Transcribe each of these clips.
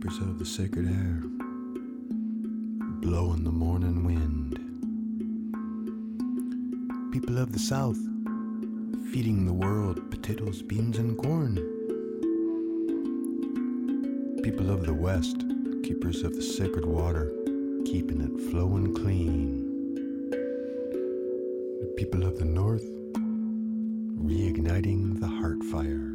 keepers of the sacred air, blowing the morning wind. People of the South, feeding the world potatoes, beans, and corn. People of the West, keepers of the sacred water, keeping it flowing clean. The people of the North, reigniting the heart fire.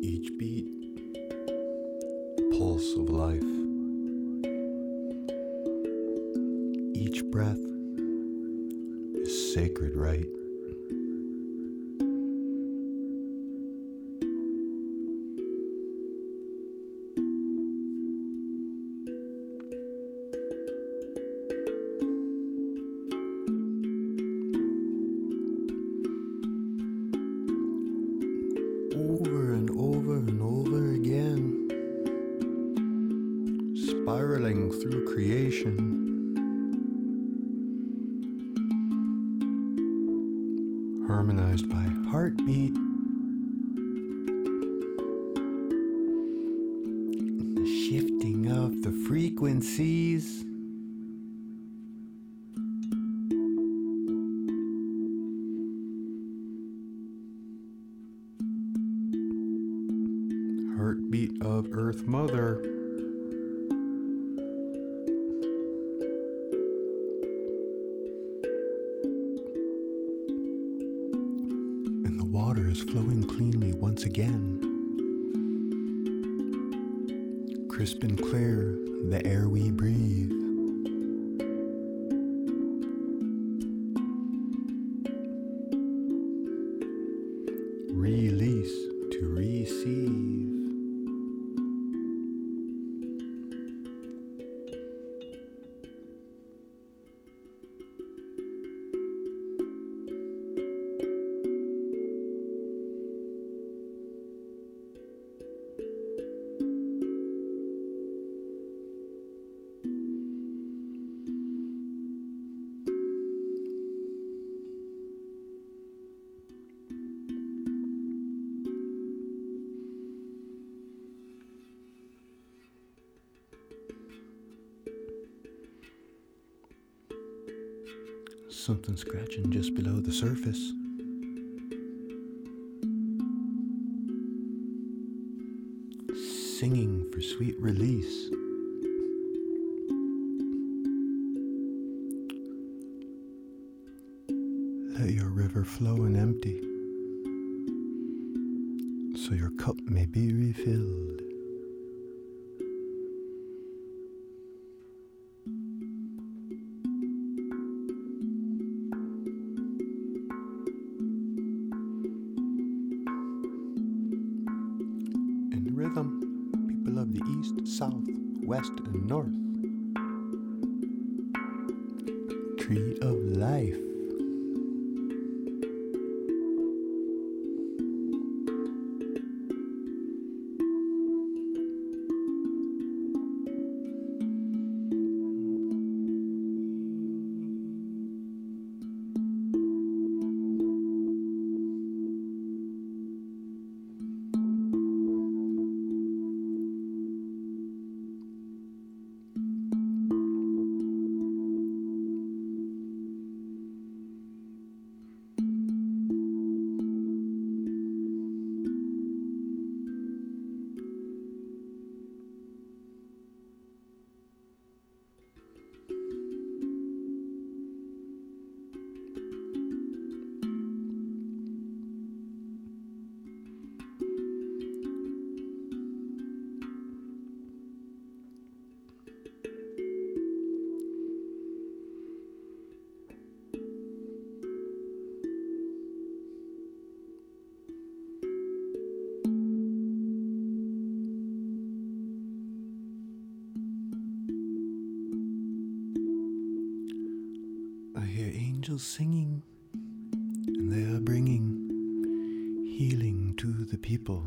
Each beat, pulse of life. Each breath is sacred, right? Over and over and over again, spiraling through creation, harmonized by heartbeat, the shifting of the frequencies. Heartbeat of Earth Mother. And the water is flowing cleanly once again. Crisp and clear, the air we breathe. Release to receive. Something scratching just below the surface. Singing for sweet release. Let your river flow and empty, so your cup may be refilled. Rhythm, people of the East, South, West, and North. Tree of Life. Angels singing, and they are bringing healing to the people.